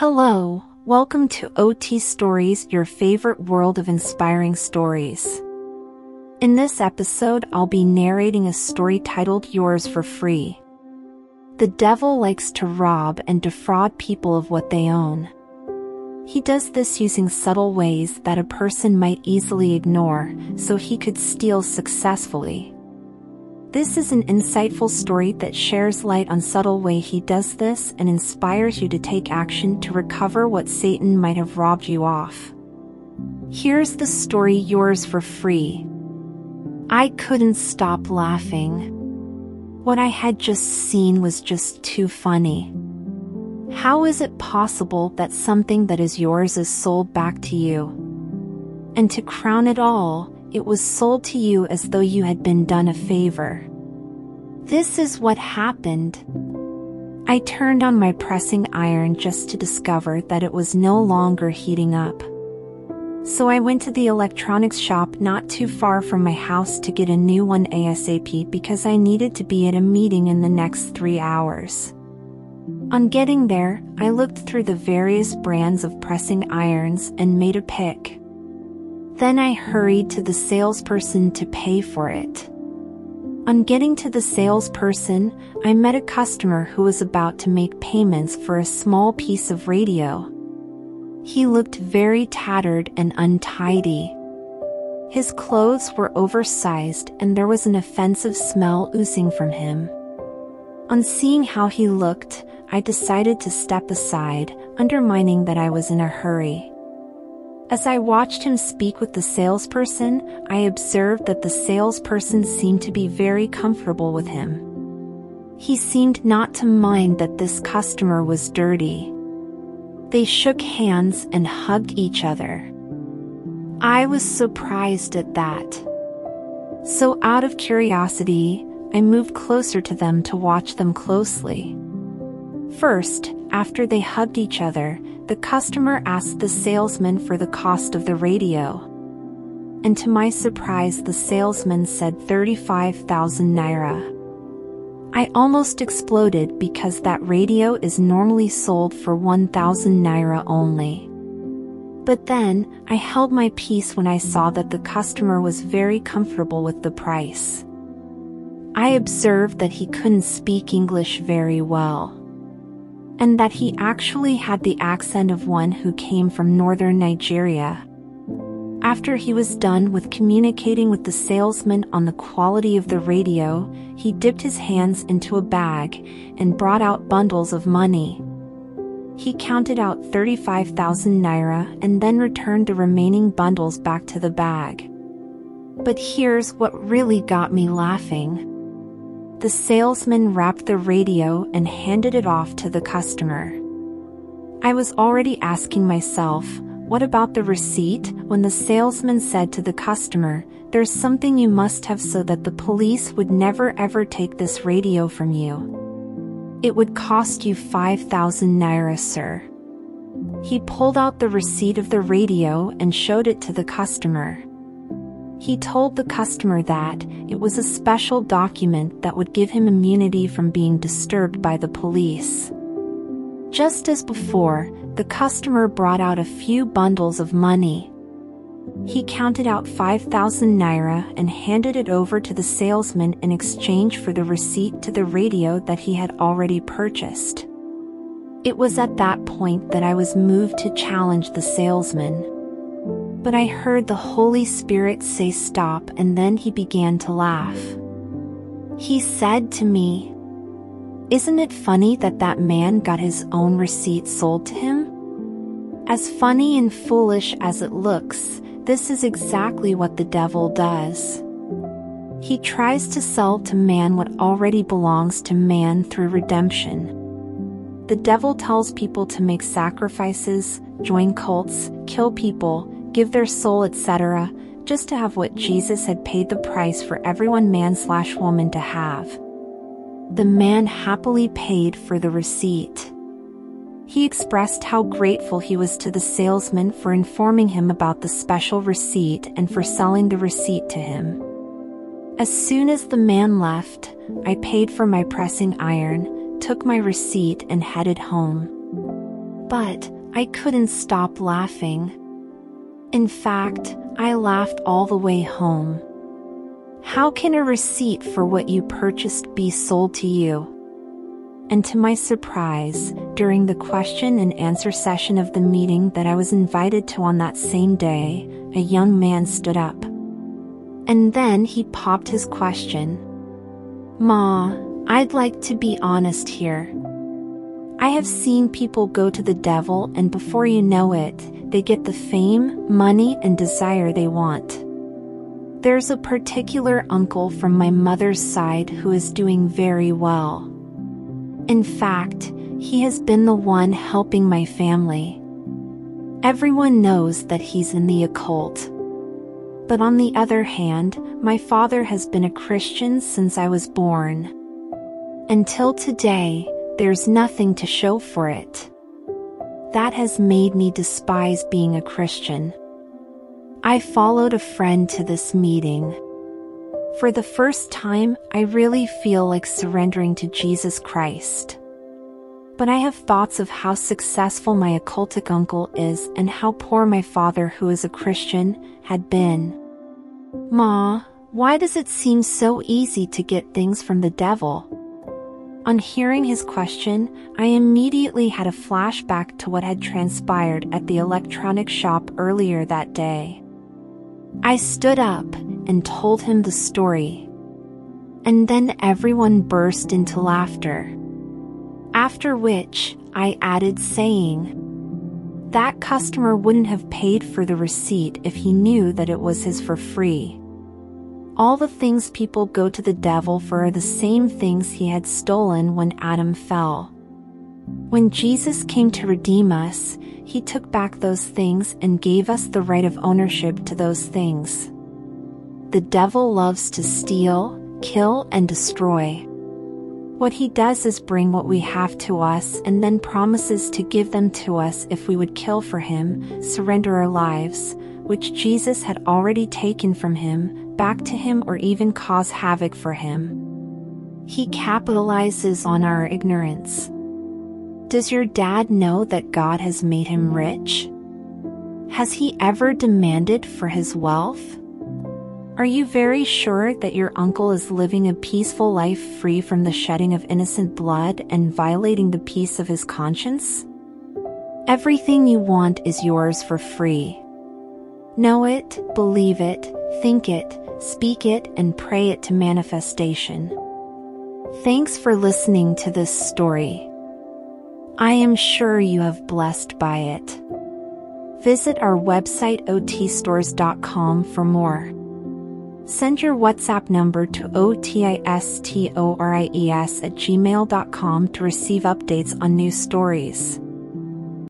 Hello, welcome to OT Stories, your favorite world of inspiring stories. In this episode, I'll be narrating a story titled Yours for Free. The devil likes to rob and defraud people of what they own. He does this using subtle ways that a person might easily ignore, so he could steal successfully. This is an insightful story that sheds light on subtle way he does this and inspires you to take action to recover what Satan might have robbed you off. Here's the story Yours for Free. I couldn't stop laughing. What I had just seen was just too funny. How is it possible that something that is yours is sold back to you? And to crown it all, it was sold to you as though you had been done a favor. This is what happened. I turned on my pressing iron just to discover that it was no longer heating up. So I went to the electronics shop not too far from my house to get a new one ASAP because I needed to be at a meeting in the next 3 hours. On getting there, I looked through the various brands of pressing irons and made a pick. Then I hurried to the salesperson to pay for it. On getting to the salesperson, I met a customer who was about to make payments for a small piece of radio. He looked very tattered and untidy. His clothes were oversized and there was an offensive smell oozing from him. On seeing how he looked, I decided to step aside, undermining that I was in a hurry. As I watched him speak with the salesperson, I observed that the salesperson seemed to be very comfortable with him. He seemed not to mind that this customer was dirty. They shook hands and hugged each other. I was surprised at that. So out of curiosity, I moved closer to them to watch them closely. First, after they hugged each other, the customer asked the salesman for the cost of the radio. And to my surprise, the salesman said 35,000 naira. I almost exploded because that radio is normally sold for 1,000 naira only. But then, I held my peace when I saw that the customer was very comfortable with the price. I observed that he couldn't speak English very well, and that he actually had the accent of one who came from northern Nigeria. After he was done with communicating with the salesman on the quality of the radio, he dipped his hands into a bag and brought out bundles of money. He counted out 35,000 naira and then returned the remaining bundles back to the bag. But here's what really got me laughing. The salesman wrapped the radio and handed it off to the customer. I was already asking myself, what about the receipt, when the salesman said to the customer, "There's something you must have so that the police would never ever take this radio from you. It would cost you 5,000 naira, sir." He pulled out the receipt of the radio and showed it to the customer. He told the customer that it was a special document that would give him immunity from being disturbed by the police. Just as before, the customer brought out a few bundles of money. He counted out 5,000 naira and handed it over to the salesman in exchange for the receipt to the radio that he had already purchased. It was at that point that I was moved to challenge the salesman. But I heard the Holy Spirit say stop, and then he began to laugh. He said to me, "Isn't it funny that that man got his own receipt sold to him? As funny and foolish as it looks, this is exactly what the devil does. He tries to sell to man what already belongs to man through redemption. The devil tells people to make sacrifices, join cults, kill people, give their soul, etc., just to have what Jesus had paid the price for everyone man/woman to have. The man happily paid for the receipt. He expressed how grateful he was to the salesman for informing him about the special receipt and for selling the receipt to him. As soon as the man left, I paid for my pressing iron, took my receipt and headed home. But I couldn't stop laughing. In fact, I laughed all the way home. How can a receipt for what you purchased be sold to you? And to my surprise, during the question and answer session of the meeting that I was invited to on that same day, a young man stood up. And then he popped his question. Ma, I'd like to be honest here. I have seen people go to the devil, and before you know it, they get the fame, money, and desire they want. There's a particular uncle from my mother's side who is doing very well. In fact, he has been the one helping my family. Everyone knows that he's in the occult. But on the other hand, my father has been a Christian since I was born. Until today, there's nothing to show for it. That has made me despise being a Christian. I followed a friend to this meeting. For the first time, I really feel like surrendering to Jesus Christ. But I have thoughts of how successful my occultic uncle is and how poor my father, who is a Christian, had been. Ma, why does it seem so easy to get things from the devil? On hearing his question, I immediately had a flashback to what had transpired at the electronic shop earlier that day. I stood up and told him the story. And then everyone burst into laughter. After which, I added, saying, that customer wouldn't have paid for the receipt if he knew that it was his for free. All the things people go to the devil for are the same things he had stolen when Adam fell. When Jesus came to redeem us, he took back those things and gave us the right of ownership to those things. The devil loves to steal, kill, and destroy. What he does is bring what we have to us and then promises to give them to us if we would kill for him, surrender our lives, which Jesus had already taken from him, back to him, or even cause havoc for him. He capitalizes on our ignorance. Does your dad know that God has made him rich? Has he ever demanded for his wealth? Are you very sure that your uncle is living a peaceful life free from the shedding of innocent blood and violating the peace of his conscience? Everything you want is yours for free. Know it, believe it, think it, speak it, and pray it to manifestation. Thanks for listening to this story. I am sure you have blessed by it. Visit our website otstores.com for more. Send your WhatsApp number to otistories@gmail.com to receive updates on new stories.